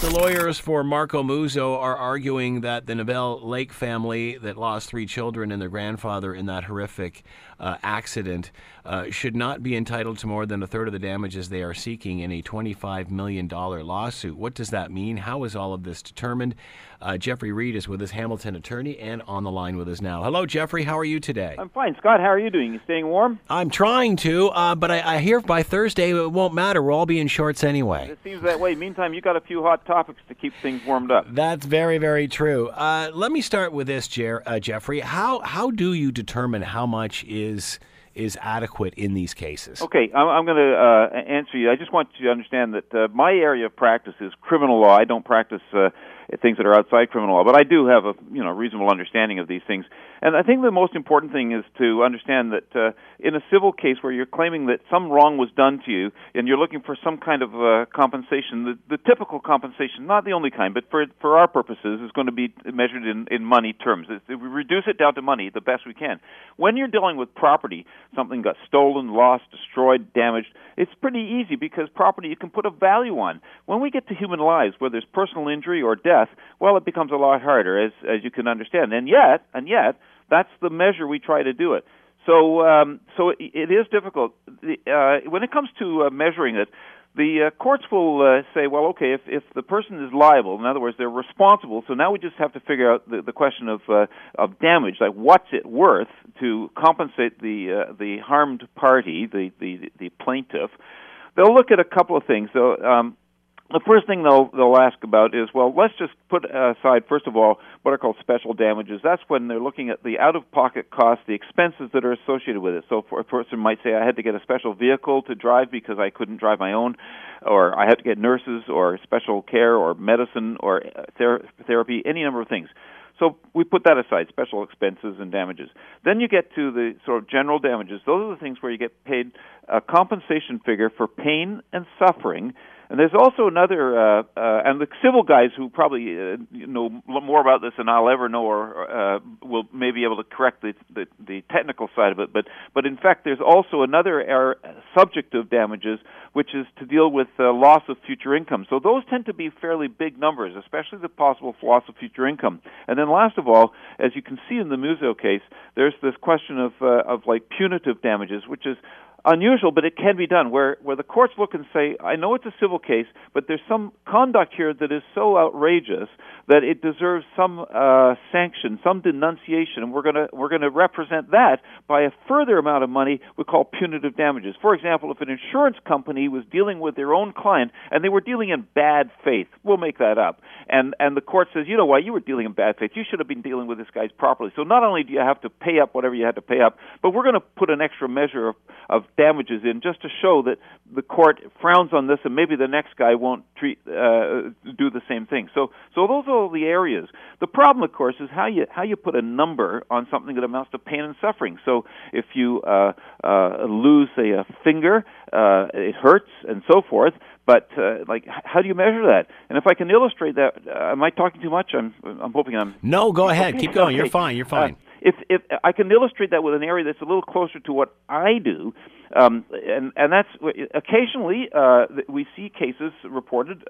The lawyers for Marco Muzzo are arguing that the Neville Lake family that lost three children and their grandfather in that horrific accident should not be entitled to more than a third of the damages they are seeking in a $25 million lawsuit. What does that mean? How is all of this determined? Jeffrey Reed is with his Hamilton attorney and on the line with us now. Hello, Jeffrey. How are you today? I'm fine. Scott, how are you doing? You staying warm? I'm trying to, but I hear by Thursday it won't matter. We'll all be in shorts anyway. It seems that way. Meantime, you got a few hot topics to keep things warmed up. That's very, very true. Let me start with this, Jeffrey. How do you determine how much is adequate in these cases? Okay, I'm going to answer you. I just want you to understand that my area of practice is criminal law. I don't practice things that are outside criminal law, but I do have a reasonable understanding of these things. And I think the most important thing is to understand that in a civil case where you're claiming that some wrong was done to you and you're looking for some kind of compensation, the typical compensation, not the only kind, but for our purposes, is going to be measured in money terms. We reduce it down to money the best we can. When you're dealing with property, something got stolen, lost, destroyed, damaged, it's pretty easy because property you can put a value on. When we get to human lives, whether it's personal injury or death, well, it becomes a lot harder, as you can understand. And yet, that's the measure we try to do it. So it is difficult. When it comes to measuring it, the courts will say, well, okay, if the person is liable, in other words, they're responsible, so now we just have to figure out the question of damage, like what's it worth to compensate the harmed party, the plaintiff. They'll look at a couple of things. So, the first thing they'll ask about is, well, let's just put aside, first of all, what are called special damages. That's when they're looking at the out-of-pocket costs, the expenses that are associated with it. So a person might say, I had to get a special vehicle to drive because I couldn't drive my own, or I had to get nurses or special care or medicine or therapy, any number of things. So we put that aside, special expenses and damages. Then you get to the sort of general damages. Those are the things where you get paid a compensation figure for pain and suffering. And there's also another, and the civil guys who probably know more about this than I'll ever know, or will may be able to correct the technical side of it. But in fact, there's also another subject of damages, which is to deal with loss of future income. So those tend to be fairly big numbers, especially the possible loss of future income. And then last of all, as you can see in the Muzzo case, there's this question of like punitive damages, which is unusual, but it can be done, where the courts look and say, I know it's a civil case, but there's some conduct here that is so outrageous that it deserves some sanction, some denunciation, and we're gonna represent that by a further amount of money we call punitive damages. For example, if an insurance company was dealing with their own client and they were dealing in bad faith, we'll make that up, and the court says, you know what, you were dealing in bad faith, you should have been dealing with this guy properly, so not only do you have to pay up whatever you had to pay up, but we're going to put an extra measure of damages in just to show that the court frowns on this and maybe the next guy won't do the same thing. So those are all the areas. The problem, of course, is how you put a number on something that amounts to pain and suffering. So if you lose, say, a finger, it hurts and so forth, but like, how do you measure that? And if I can illustrate that, am I talking too much? I'm hoping I'm... No, go ahead. Okay. Keep going. Okay. You're fine. If I can illustrate that with an area that's a little closer to what I do, and that's occasionally we see cases reported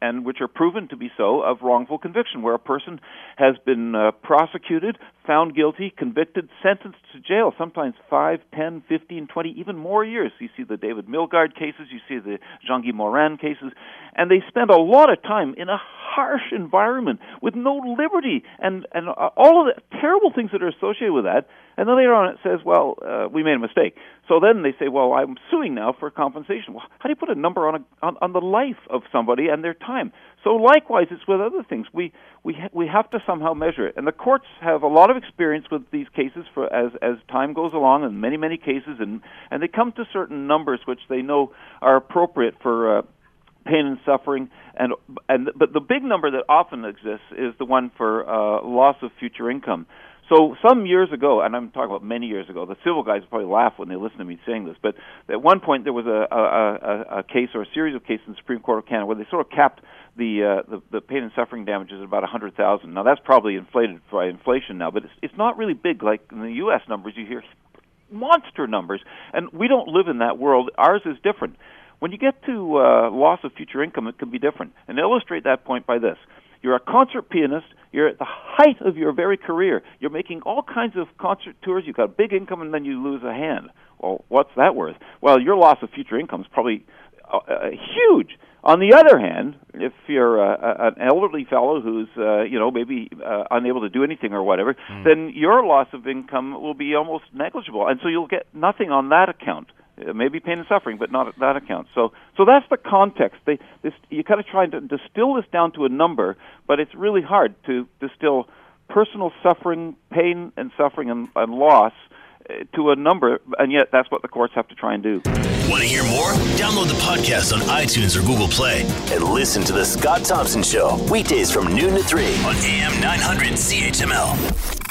and which are proven to be so of wrongful conviction, where a person has been prosecuted, found guilty, convicted, sentenced to jail, sometimes 5, 10, 15, 20, even more years. You see the David Milgard cases, you see the Jean-Guy Morin cases, and they spend a lot of time in a harsh environment with no liberty and all of the terrible things that are associated with that. And then later on it says, well, we made a mistake. So then they say, well, I'm suing now for compensation. Well, how do you put a number on the life of somebody and their time? So likewise, it's with other things. We have to somehow measure it. And the courts have a lot of experience with these cases for as time goes along, in many cases, and they come to certain numbers which they know are appropriate for pain and suffering, but the big number that often exists is the one for loss of future income. So some years ago, and I'm talking about many years ago, the civil guys probably laugh when they listen to me saying this, but at one point there was a case or a series of cases in the Supreme Court of Canada where they sort of capped the pain and suffering damages at about $100,000. Now that's probably inflated by inflation now, but it's not really big like in the U.S. numbers. You hear monster numbers, and we don't live in that world. Ours is different. When you get to loss of future income, it can be different. And illustrate that point by this. You're a concert pianist. You're at the height of your very career. You're making all kinds of concert tours. You've got a big income, and then you lose a hand. Well, what's that worth? Well, your loss of future income is probably huge. On the other hand, if you're an elderly fellow who's, maybe unable to do anything or whatever, then your loss of income will be almost negligible. And so you'll get nothing on that account. Maybe pain and suffering, but not at that account. So that's the context. You kind of try to distill this down to a number, but it's really hard to distill personal suffering, pain and suffering and loss to a number, and yet that's what the courts have to try and do. Want to hear more? Download the podcast on iTunes or Google Play and listen to The Scott Thompson Show weekdays from noon to 3 on AM 900 CHML.